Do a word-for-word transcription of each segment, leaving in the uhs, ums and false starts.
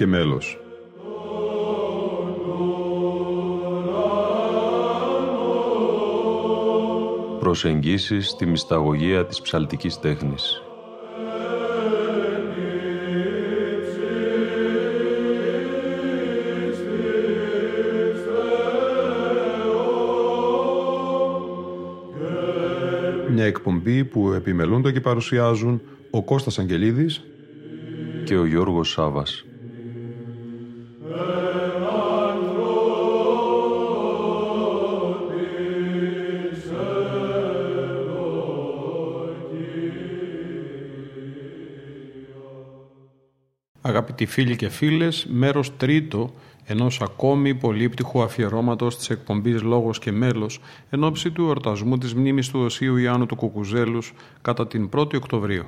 και μέλος. Προσεγγίσεις στη μυσταγωγία της ψαλτικής τέχνης. Μια εκπομπή που επιμελούνται και παρουσιάζουν ο Κώστας Αγγελίδης και ο Γιώργος Σάβας. Αγαπητοί φίλοι και φίλες, μέρος τρίτο ενός ακόμη πολύπτυχου αφιερώματος της εκπομπής Λόγος και Μέλος εν ώψη του εορτασμού της μνήμης του Οσίου Ιάννου του Κουκουζέλους κατά την πρώτη Οκτωβρίου.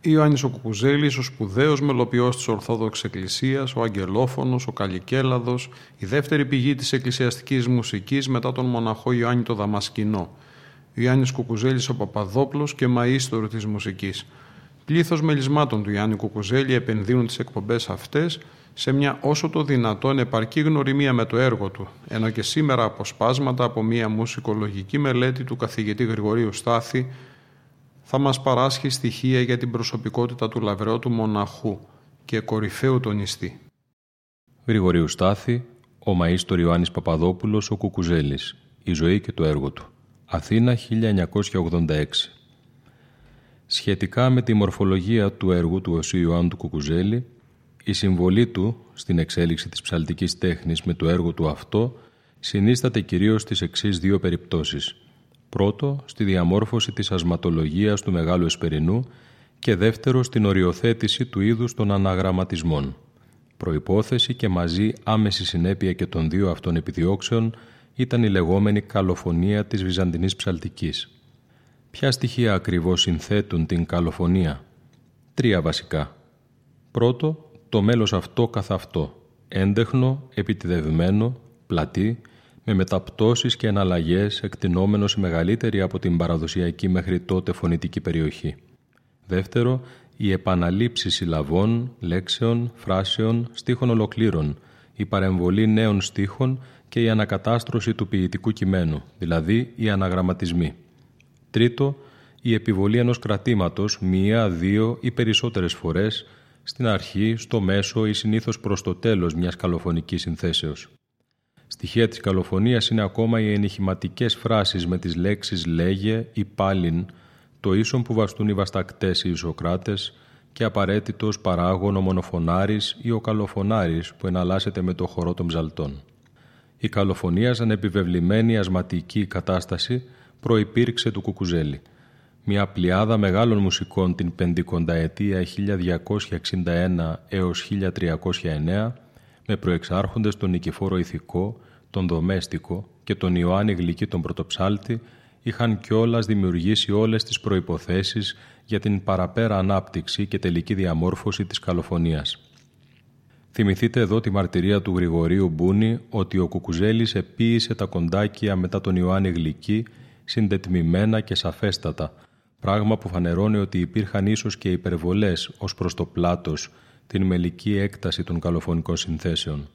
Ιωάννης ο Κουκουζέλης, ο σπουδαίος μελοποιός της Ορθόδοξης Εκκλησίας, ο Αγγελόφωνος, ο Καλικέλαδος, η δεύτερη πηγή της εκκλησιαστικής μουσικής μετά τον μοναχό Ιωάννη το Δαμασκηνό. Ιωάννης Κουκουζέλης ο Παπαδόπουλος και μαΐστορο της μουσικής. Πλήθος μελισμάτων του Ιάννη Κουκουζέλη επενδύουν τις εκπομπές αυτές σε μια όσο το δυνατόν επαρκή γνωριμία με το έργο του, ενώ και σήμερα αποσπάσματα από μια μουσικολογική μελέτη του καθηγητή Γρηγορίου Στάθη θα μας παράσχει στοιχεία για την προσωπικότητα του λαβρεώτου μοναχού και κορυφαίου τονιστή. Γρηγορίου Στάθη, ο μαΐστορ Ιωάννης Παπαδόπουλος ο Κουκουζέλης, η ζωή και το έργο του. Αθήνα χίλια εννιακόσια ογδόντα έξι. Σχετικά με τη μορφολογία του έργου του Οσίου Ιωάννου του Κουκουζέλη, η συμβολή του στην εξέλιξη της ψαλτικής τέχνης με το έργο του αυτό συνίσταται κυρίως στις εξής δύο περιπτώσεις. Πρώτο, στη διαμόρφωση της ασματολογίας του Μεγάλου Εσπερινού και δεύτερο, στην οριοθέτηση του είδους των αναγραμματισμών. Προϋπόθεση και μαζί άμεση συνέπεια και των δύο αυτών επιδιώξεων ήταν η λεγόμενη καλοφωνία της βυζαντινής ψαλτικής. Ποια στοιχεία ακριβώς συνθέτουν την καλοφωνία? Τρία βασικά. Πρώτο, το μέλος αυτό καθ' αυτό, έντεχνο, επιτιδευμένο, πλατή, με μεταπτώσεις και εναλλαγές εκτινόμενο σε μεγαλύτερη από την παραδοσιακή μέχρι τότε φωνητική περιοχή. Δεύτερο, η επαναλήψη συλλαβών, λέξεων, φράσεων, στίχων ολοκλήρων, η παρεμβολή νέων στίχων και η ανακατάστρωση του ποιητικού κειμένου, δηλαδή οι αναγραμματισμοί. Τρίτο, η επιβολή ενός κρατήματος μία, δύο ή περισσότερες φορές στην αρχή, στο μέσο ή συνήθως προς το τέλος μιας καλοφωνικής συνθέσεως. Στοιχεία της καλοφωνίας είναι ακόμα οι ενιχηματικές φράσεις με τις λέξεις «λέγε» ή «πάλιν», το ίσον που βαστούν οι βαστακτές ή οι Σωκράτες και απαραίτητος παράγων ο μονοφωνάρης ή ο καλοφωνάρης που εναλλάσσεται με το χορό των ψαλτών. Η καλοφωνία σαν επιβεβλημένη ασματική κατάσταση προϋπήρξε του Κουκουζέλη. Μια πλειάδα μεγάλων μουσικών την πεντηκονταετία χίλια διακόσια εξήντα ένα έως χίλια τριακόσια εννέα με προεξάρχοντες τον Νικηφόρο Ιθικό, τον Δομέστικο και τον Ιωάννη Γλυκή τον Πρωτοψάλτη είχαν κιόλας δημιουργήσει όλες τις προϋποθέσεις για την παραπέρα ανάπτυξη και τελική διαμόρφωση της καλοφωνίας. Θυμηθείτε εδώ τη μαρτυρία του Γρηγορίου Μπούνη ότι ο Κουκουζέλης επίησε τα κοντάκια μετά τον Ιωάννη Γλυκή συντετμημένα και σαφέστατα, πράγμα που φανερώνει ότι υπήρχαν ίσως και υπερβολές ως προς το πλάτος, την μελική έκταση των καλοφωνικών συνθέσεων.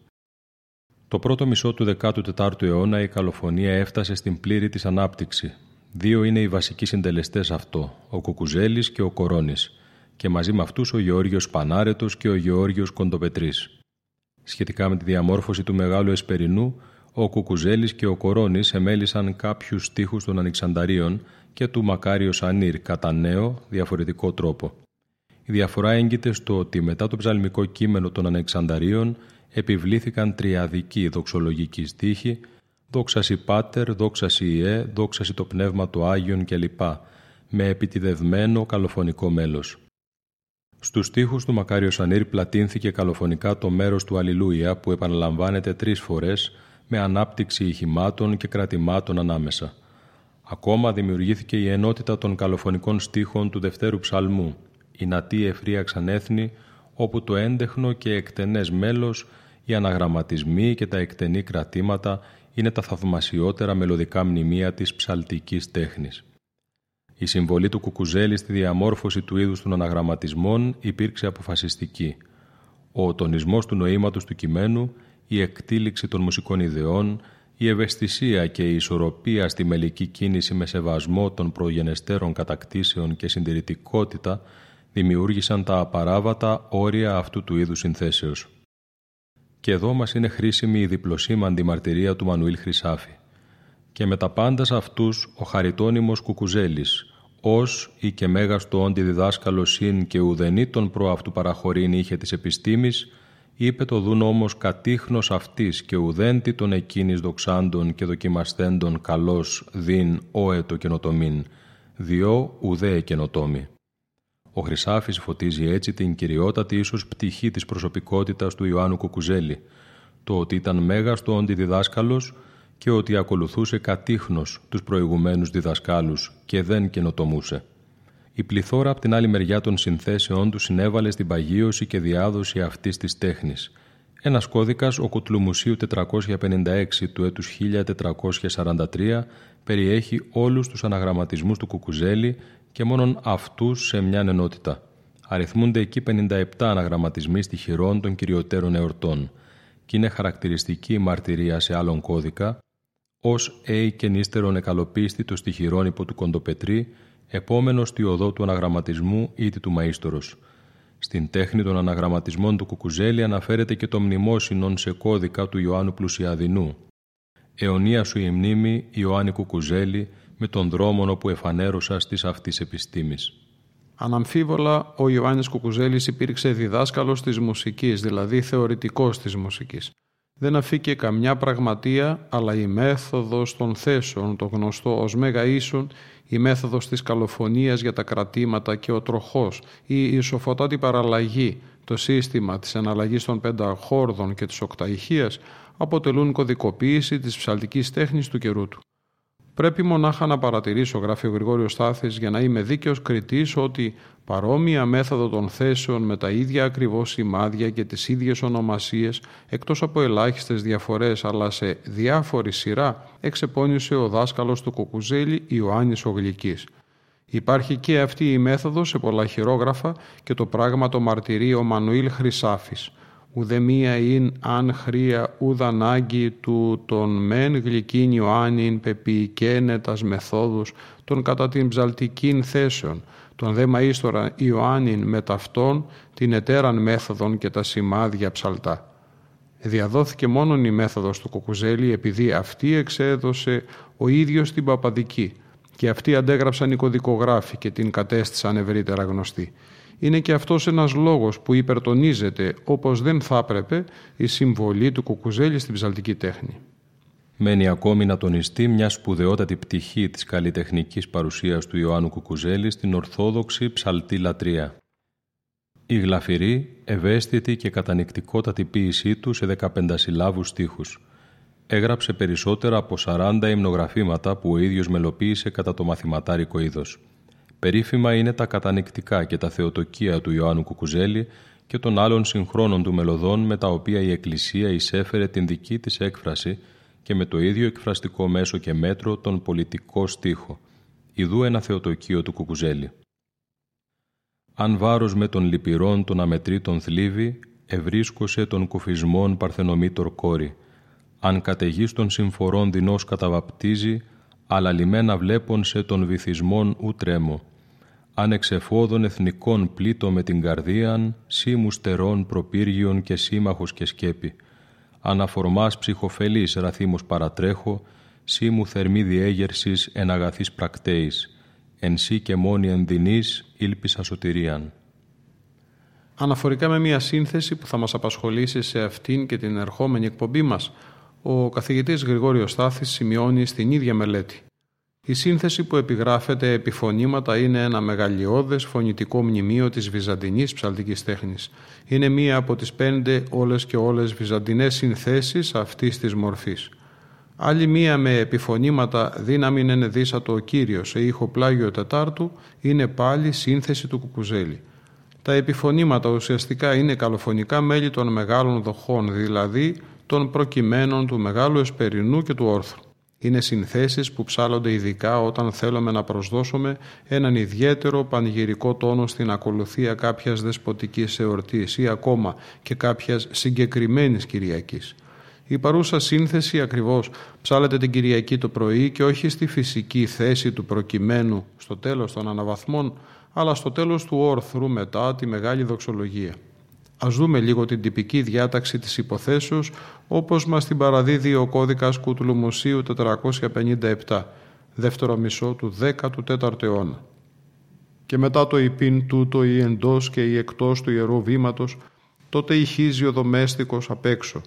Το πρώτο μισό του δέκατου τετάρτου αιώνα η καλοφωνία έφτασε στην πλήρη της ανάπτυξη. Δύο είναι οι βασικοί συντελεστές αυτό, ο Κουκουζέλης και ο Κορώνης, και μαζί με αυτούς ο Γεώργιος Πανάρετος και ο Γεώργιος Κοντοπετρής. Σχετικά με τη διαμόρφωση του Μεγάλου Εσπερινού, ο Κουκουζέλης και ο Κορώνης εμέλησαν κάποιους στίχους των Ανοιξανταρίων και του Μακάριος Ανήρ κατά νέο διαφορετικό τρόπο. Η διαφορά έγκυται στο ότι μετά το ψαλμικό κείμενο των Ανοιξανταρίων επιβλήθηκαν τριαδικοί δοξολογικοί στίχοι, δόξαση Πάτερ, δόξαση Ιε, δόξαση το Πνεύμα του Άγιον κλπ. Με επιτιδευμένο καλοφωνικό μέλος. Στους στίχους του Μακάριος Ανήρ πλατύνθηκε καλοφωνικά το μέρος του Αλληλούια που επαναλαμβάνεται τρεις φορές, με ανάπτυξη ηχημάτων και κρατημάτων ανάμεσα. Ακόμα δημιουργήθηκε η ενότητα των καλοφωνικών στίχων του Δευτέρου Ψαλμού, η Νατή Εφρίαξαν Έθνη, όπου το έντεχνο και εκτενές μέλος, οι αναγραμματισμοί και τα εκτενή κρατήματα είναι τα θαυμασιότερα μελωδικά μνημεία της ψαλτικής τέχνης. Η συμβολή του Κουκουζέλη στη διαμόρφωση του είδους των αναγραμματισμών υπήρξε αποφασιστική. ο τονισμός του νοήματος του κειμένου, η εκτίληξη των μουσικών ιδεών, η ευαισθησία και η ισορροπία στη μελική κίνηση με σεβασμό των προγενεστέρων κατακτήσεων και συντηρητικότητα δημιούργησαν τα απαράβατα όρια αυτού του είδους συνθέσεως. Και εδώ μας είναι χρήσιμη η διπλωσήμαντη μαρτυρία του Μανουήλ Χρυσάφη. «Και με τα πάντα σ' αυτούς ο χαριτώνυμος Κουκουζέλης, ως ή και μέγας το όντι διδάσκαλο συν και ουδενή τον προαυτού παραχωρήν είχε της επιστήμης, είπε το δουν όμως κατίχνος αυτής και ουδέντι των εκείνης δοξάντων και δοκιμασθέντων καλός δίν όε το καινοτομήν, διό ουδέ καινοτόμη». Ο Χρυσάφης φωτίζει έτσι την κυριότατη ίσως πτυχή της προσωπικότητας του Ιωάννου Κουκουζέλη, το ότι ήταν μέγαστο όντι διδάσκαλος και ότι ακολουθούσε κατίχνος τους προηγουμένους διδασκάλους και δεν καινοτομούσε. Η πληθώρα από την άλλη μεριά των συνθέσεών του συνέβαλε στην παγίωση και διάδοση αυτής της τέχνης. Ένας κώδικας, ο Κουτλουμουσίου τετρακόσια πενήντα έξι του έτους χίλια τετρακόσια σαράντα τρία, περιέχει όλους τους αναγραμματισμούς του Κουκουζέλη και μόνον αυτούς σε μιαν ενότητα. Αριθμούνται εκεί πενήντα επτά αναγραμματισμοί στιχηρών των κυριωτέρων εορτών και είναι χαρακτηριστική η μαρτυρία σε άλλον κώδικα «Ως έι και νύστερον εκαλοπίστη το στιχηρών υπό του Κοντοπετρή, επόμενος τη οδό του αναγραμματισμού ήτη του Μαΐστορος». Στην τέχνη των αναγραμματισμών του Κουκουζέλη αναφέρεται και το μνημόσυνον σε κώδικα του Ιωάννου Πλουσιαδινού. «Αιωνία σου η μνήμη, Ιωάννη Κουκουζέλη, με τον δρόμονο που εφανέρωσα στις αυτής επιστήμης». Αναμφίβολα, ο Ιωάννης Κουκουζέλης υπήρξε διδάσκαλος της μουσικής, δηλαδή θεωρητικός της μουσικής. Δεν αφήκε καμιά πραγματεία, αλλά η μέθοδος των θέσεων, το γνωστό ως μέγα ίσον, η μέθοδος της καλοφωνίας για τα κρατήματα και ο τροχός, η ισοφωτάτη παραλλαγή, το σύστημα της εναλλαγής των πενταχόρδων και της οκταηχίας, αποτελούν κωδικοποίηση της ψαλτικής τέχνης του καιρού του. «Πρέπει μονάχα να παρατηρήσω», γράφει ο Γρηγόριος Στάθης, «για να είμαι δίκαιος κριτής ότι παρόμοια μέθοδο των θέσεων με τα ίδια ακριβώς σημάδια και τις ίδιες ονομασίες, εκτός από ελάχιστες διαφορές αλλά σε διάφορη σειρά, εξεπώνησε ο δάσκαλος του Κουκουζέλη Ιωάννης ο Γλυκής. Υπάρχει και αυτή η μέθοδος σε πολλά χειρόγραφα και το πράγμα το μαρτυρεί ο Μανουήλ Χρυσάφης. Ουδε μία ειν αν χρία ουδ ανάγκη του τον μεν γλυκήν Ιωάννην πεποιηκένε τας μεθόδους των κατά την ψαλτικήν θέσεων, τον δε μαΐστορα Ιωάννην με ταυτόν την ετέραν μέθοδον και τα σημάδια ψαλτά». Διαδόθηκε μόνον η μέθοδος του Κουκουζέλη επειδή αυτή εξέδωσε ο ίδιος την παπαδική και αυτοί αντέγραψαν οι κωδικογράφοι και την κατέστησαν ευρύτερα γνωστή. Είναι και αυτός ένας λόγος που υπερτονίζεται, όπως δεν θα έπρεπε, η συμβολή του Κουκουζέλη στην ψαλτική τέχνη. Μένει ακόμη να τονιστεί μια σπουδαιότατη πτυχή της καλλιτεχνικής παρουσίας του Ιωάννου Κουκουζέλη στην ορθόδοξη ψαλτή λατρεία. Η γλαφυρή, ευαίσθητη και κατανυκτικότατη ποίησή του σε δεκαπέντε συλλάβους στίχους. Έγραψε περισσότερα από σαράντα υμνογραφήματα που ο ίδιος μελοποίησε κατά το μαθηματάρικο είδος. Περίφημα είναι τα κατανυκτικά και τα θεοτοκία του Ιωάννου Κουκουζέλη και των άλλων συγχρόνων του μελωδών με τα οποία η Εκκλησία εισέφερε την δική της έκφραση και με το ίδιο εκφραστικό μέσο και μέτρο τον πολιτικό στίχο. Ιδού ένα θεοτοκείο του Κουκουζέλη. «Αν βάρος με τον λυπηρών των αμετρήτων θλίβη, ευρίσκωσε των κουφισμών παρθενομήτωρ κόρη. Αν καταιγής των συμφορών δεινός καταβαπτίζει, αλλά λιμένα βλέπων σε των βυθισμών ου τρέμω. Αν εξεφόδων εθνικών πλήττω με την καρδίαν, σήμου στερών προπύργιον και σύμμαχος και σκέπη. Αν αφορμάς ψυχοφελής ραθήμος παρατρέχω, σήμου θερμή διέγερσης εν αγαθής πρακτέης. Εν σύ και μόνη ενδυνής ήλπισα σωτηρίαν». Αναφορικά με μια σύνθεση που θα μας απασχολήσει σε αυτήν και την ερχόμενη εκπομπή μας, ο καθηγητής Γρηγόριος Στάθης σημειώνει στην ίδια μελέτη. Η σύνθεση που επιγράφεται επί φωνήματα είναι ένα μεγαλειώδες φωνητικό μνημείο της βυζαντινής ψαλτικής τέχνης. Είναι μία από τις πέντε όλες και όλες βυζαντινές συνθέσεις αυτής της μορφής. Άλλη μία με επιφωνήματα δύναμη εν δύσα το ο Κύριος σε ήχο πλάγιο τετάρτου είναι πάλι σύνθεση του Κουκουζέλη. Τα επιφωνήματα ουσιαστικά είναι καλοφωνικά μέλη των μεγάλων δοχών, δηλαδή των προκειμένων του Μεγάλου Εσπερινού και του Όρθρου. Είναι συνθέσεις που ψάλλονται ειδικά όταν θέλουμε να προσδώσουμε έναν ιδιαίτερο πανηγυρικό τόνο στην ακολουθία κάποιας δεσποτικής εορτής ή ακόμα και κάποιας συγκεκριμένης Κυριακής. Η παρούσα σύνθεση ακριβώς ψάλλεται την Κυριακή το πρωί και όχι στη φυσική θέση του προκειμένου στο τέλος των αναβαθμών, αλλά στο τέλος του όρθρου μετά τη μεγάλη δοξολογία. Ας δούμε λίγο την τυπική διάταξη της υποθέσεως, όπως μας την παραδίδει ο κώδικας Κουτλουμοσίου τετρακόσια πενήντα επτά, δεύτερο μισό του δέκατου τέταρτου αιώνα. «Και μετά το υπήν τούτο ή εντός και ή εκτός του ιερού βήματος, τότε ηχίζει ο δομέστικος απ' έξω,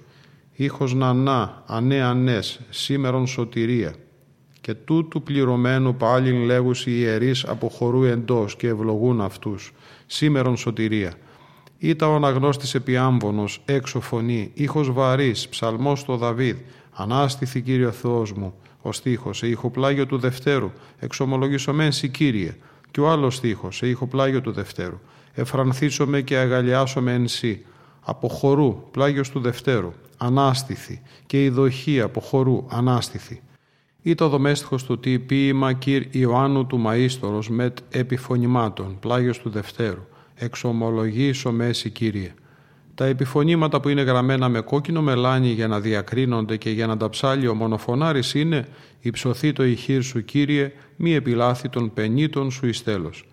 ήχος νανά, ανέ ανές, σήμερον σωτηρία. Και τούτου πληρωμένου πάλιν λέγους οι ιερείς από χορού εντός και ευλογούν αυτούς, σήμερον σωτηρία. Ήτα ο αναγνώστης επιάμβονος, έξω φωνή, ήχος βαρύς, ψαλμός το Δαβίδ, ανάστηθη Κύριε Θεός μου, ο στίχος σε ηχοπλάγιο του Δευτέρου, εξομολογήσομεν σοι Κύριε, και ο άλλος στίχος σε ηχοπλάγιο του Δευτέρου, εφρανθίσομαι και αγαλιάσομαι εν σοι, από χορού, πλάγιος του Δευτέρου, ανάστηθη, και η δοχή από χορού, ανάστηθη. Ήτα ο δομέστιχος του τι ποίημα Κυρ Ιωάννου του Μαΐστορος μετ επιφωνημάτων, πλάγιος του Δευτέρου. Εξομολογήσω μέση Κύριε. Τα επιφωνήματα που είναι γραμμένα με κόκκινο μελάνι για να διακρίνονται και για να τα ψάλλει ο μονοφωνάρης είναι «Υψωθεί το ηχείρ σου Κύριε, μη επιλάθη των πενήτων σου εις τέλος».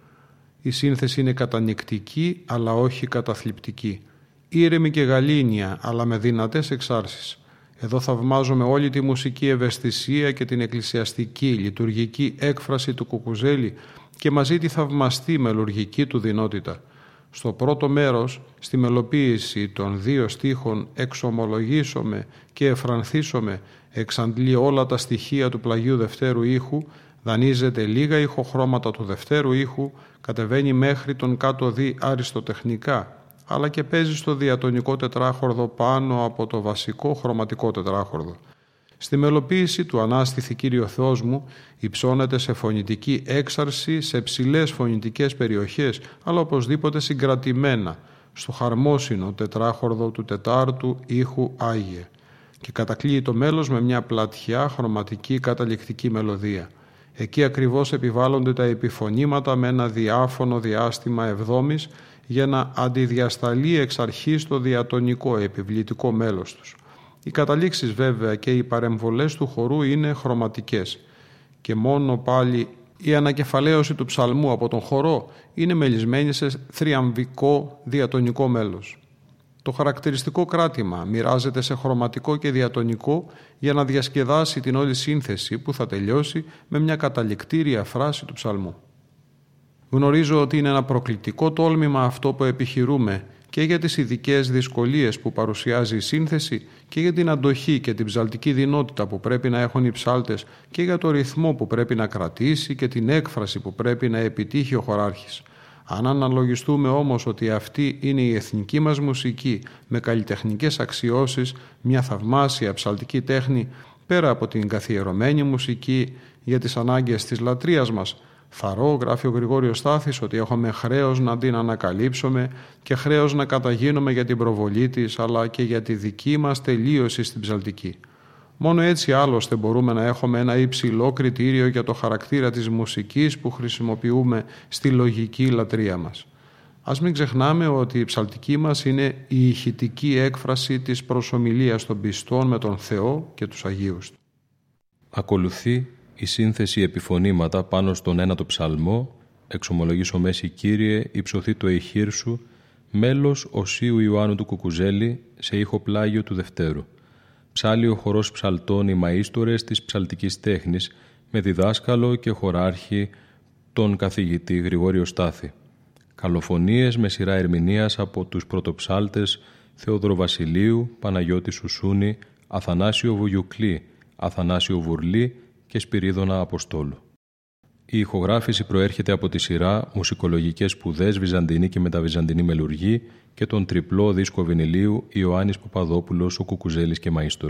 Η σύνθεση είναι κατανοητική αλλά όχι καταθλιπτική. Ήρεμη και γαλήνια αλλά με δυνατές εξάρσεις. Εδώ θαυμάζομαι όλη τη μουσική ευαισθησία και την εκκλησιαστική λειτουργική έκφραση του Κουκουζέλη και μαζί τη θαυμαστή μελουργική του δυνότητα. Στο πρώτο μέρος, στη μελοποίηση των δύο στίχων «Εξομολογήσομαι» και «Εφρανθήσομαι» εξαντλεί όλα τα στοιχεία του πλαγίου δευτέρου ήχου, δανείζεται λίγα ηχοχρώματα του δευτέρου ήχου, κατεβαίνει μέχρι τον κάτω δι αριστοτεχνικά, αλλά και παίζει στο διατονικό τετράχορδο πάνω από το βασικό χρωματικό τετράχορδο. Στη μελοποίηση του «Ανάστηθη Κύριο Θεός μου» υψώνεται σε φωνητική έξαρση, σε ψηλές φωνητικές περιοχές, αλλά οπωσδήποτε συγκρατημένα, στο χαρμόσυνο τετράχορδο του τετάρτου ήχου Άγιε, και κατακλείει το μέλος με μια πλατιά χρωματική καταληκτική μελωδία. Εκεί ακριβώς επιβάλλονται τα επιφωνήματα με ένα διάφωνο διάστημα εβδόμης για να αντιδιασταλεί εξ αρχής το διατονικό επιβλητικό μέλος τους. Οι καταλήξεις βέβαια και οι παρεμβολές του χορού είναι χρωματικές και μόνο πάλι η ανακεφαλαίωση του ψαλμού από τον χορό είναι μελισμένη σε θριαμβικό διατονικό μέλος. Το χαρακτηριστικό κράτημα μοιράζεται σε χρωματικό και διατονικό για να διασκεδάσει την όλη σύνθεση που θα τελειώσει με μια καταληκτήρια φράση του ψαλμού. Γνωρίζω ότι είναι ένα προκλητικό τόλμημα αυτό που επιχειρούμε και για τις ειδικές δυσκολίες που παρουσιάζει η σύνθεση και για την αντοχή και την ψαλτική δυνότητα που πρέπει να έχουν οι ψάλτες και για το ρυθμό που πρέπει να κρατήσει και την έκφραση που πρέπει να επιτύχει ο χωράρχης. Αν αναλογιστούμε όμως ότι αυτή είναι η εθνική μας μουσική με καλλιτεχνικές αξιώσεις, μια θαυμάσια ψαλτική τέχνη πέρα από την καθιερωμένη μουσική για τις ανάγκες της λατρείας μας, θαρώ, γράφει ο Γρηγόριος Στάθης, ότι έχουμε χρέος να την ανακαλύψουμε και χρέος να καταγίνουμε για την προβολή της, αλλά και για τη δική μας τελείωση στην ψαλτική. Μόνο έτσι άλλωστε μπορούμε να έχουμε ένα υψηλό κριτήριο για το χαρακτήρα της μουσικής που χρησιμοποιούμε στη λογική λατρεία μας. Ας μην ξεχνάμε ότι η ψαλτική μας είναι η ηχητική έκφραση της προσομιλίας των πιστών με τον Θεό και τους Αγίους του. Ακολουθεί η σύνθεση επιφωνήματα πάνω στον ένατο ψαλμό, εξομολογήσω μέση Κύριε, υψωθεί το ηχείρ σου, μέλος οσίου Ιωάννου του Κουκουζέλη, σε ήχο πλάγιο του Δευτέρου. Ψάλλει ο χορός ψαλτών οι μαΐστορες της ψαλτικής τέχνης, με διδάσκαλο και χωράρχη τον καθηγητή Γρηγόριο Στάθη. Καλοφωνίες με σειρά ερμηνείας από τους πρωτοψάλτες Θεόδωρο Βασιλείου, Παναγιώτη Σουσούνη, Αθανάσιο Βουγιουκλή, Αθανάσιο Βουρλή και Σπυρίδωνα Αποστόλου. Η ηχογράφηση προέρχεται από τη σειρά «Μουσικολογικές σπουδές Βυζαντινή και μεταβυζαντινή μελουργή» και τον τριπλό δίσκο βινιλίου Ιωάννης Παπαδόπουλος, ο Κουκουζέλης και Μαΐστορ.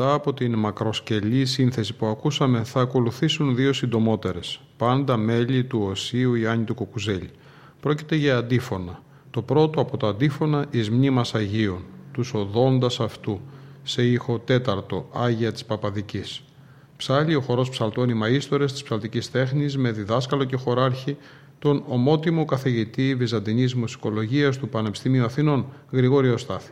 Μετά από την μακροσκελή σύνθεση που ακούσαμε θα ακολουθήσουν δύο συντομότερες, πάντα μέλη του Οσίου Ιάννη του Κουκουζέλη. Πρόκειται για αντίφωνα. Το πρώτο από τα αντίφωνα εις μνήμας Αγίων, τους οδόντας αυτού, σε ήχο τέταρτο, Άγια της Παπαδικής. Ψάλλει ο χορός ψαλτών οι μαΐστορες της ψαλτικής τέχνης με διδάσκαλο και χοράρχη τον ομότιμο καθηγητή Βυζαντινής Μουσικολογίας του Πανεπιστημίου Αθηνών, Γρηγόριο Στάθη.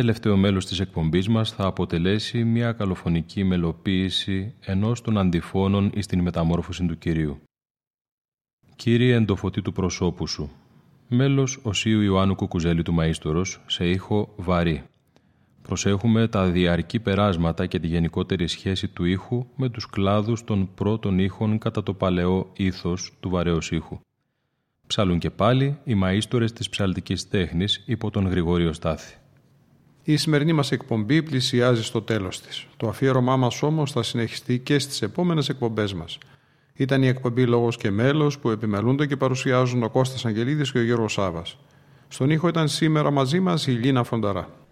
τελευταίο μέλος της εκπομπής μας θα αποτελέσει μια καλοφωνική μελοποίηση ενός των αντιφώνων εις την μεταμόρφωση του Κυρίου. «Κύριε εν το φωτί του προσώπου σου», μέλος Οσίου Ιωάννου Κουκουζέλη του Μαΐστορος, σε ήχο βαρύ. Προσέχουμε τα διαρκή περάσματα και τη γενικότερη σχέση του ήχου με τους κλάδους των πρώτων ήχων κατά το παλαιό ήθος του βαρέως ήχου. Ψαλούν και πάλι οι μαΐστορες της ψαλτικής τέχνης υπό τον Γρηγόριο Στάθη. Η σημερινή μας εκπομπή πλησιάζει στο τέλος της. Το αφιέρωμά μας όμως θα συνεχιστεί και στις επόμενες εκπομπές μας. Ήταν η εκπομπή «Λόγος και μέλος» που επιμελούνται και παρουσιάζουν ο Κώστας Αγγελίδης και ο Γιώργος Σάβας. Στον ήχο ήταν σήμερα μαζί μας η Λίνα Φονταρά.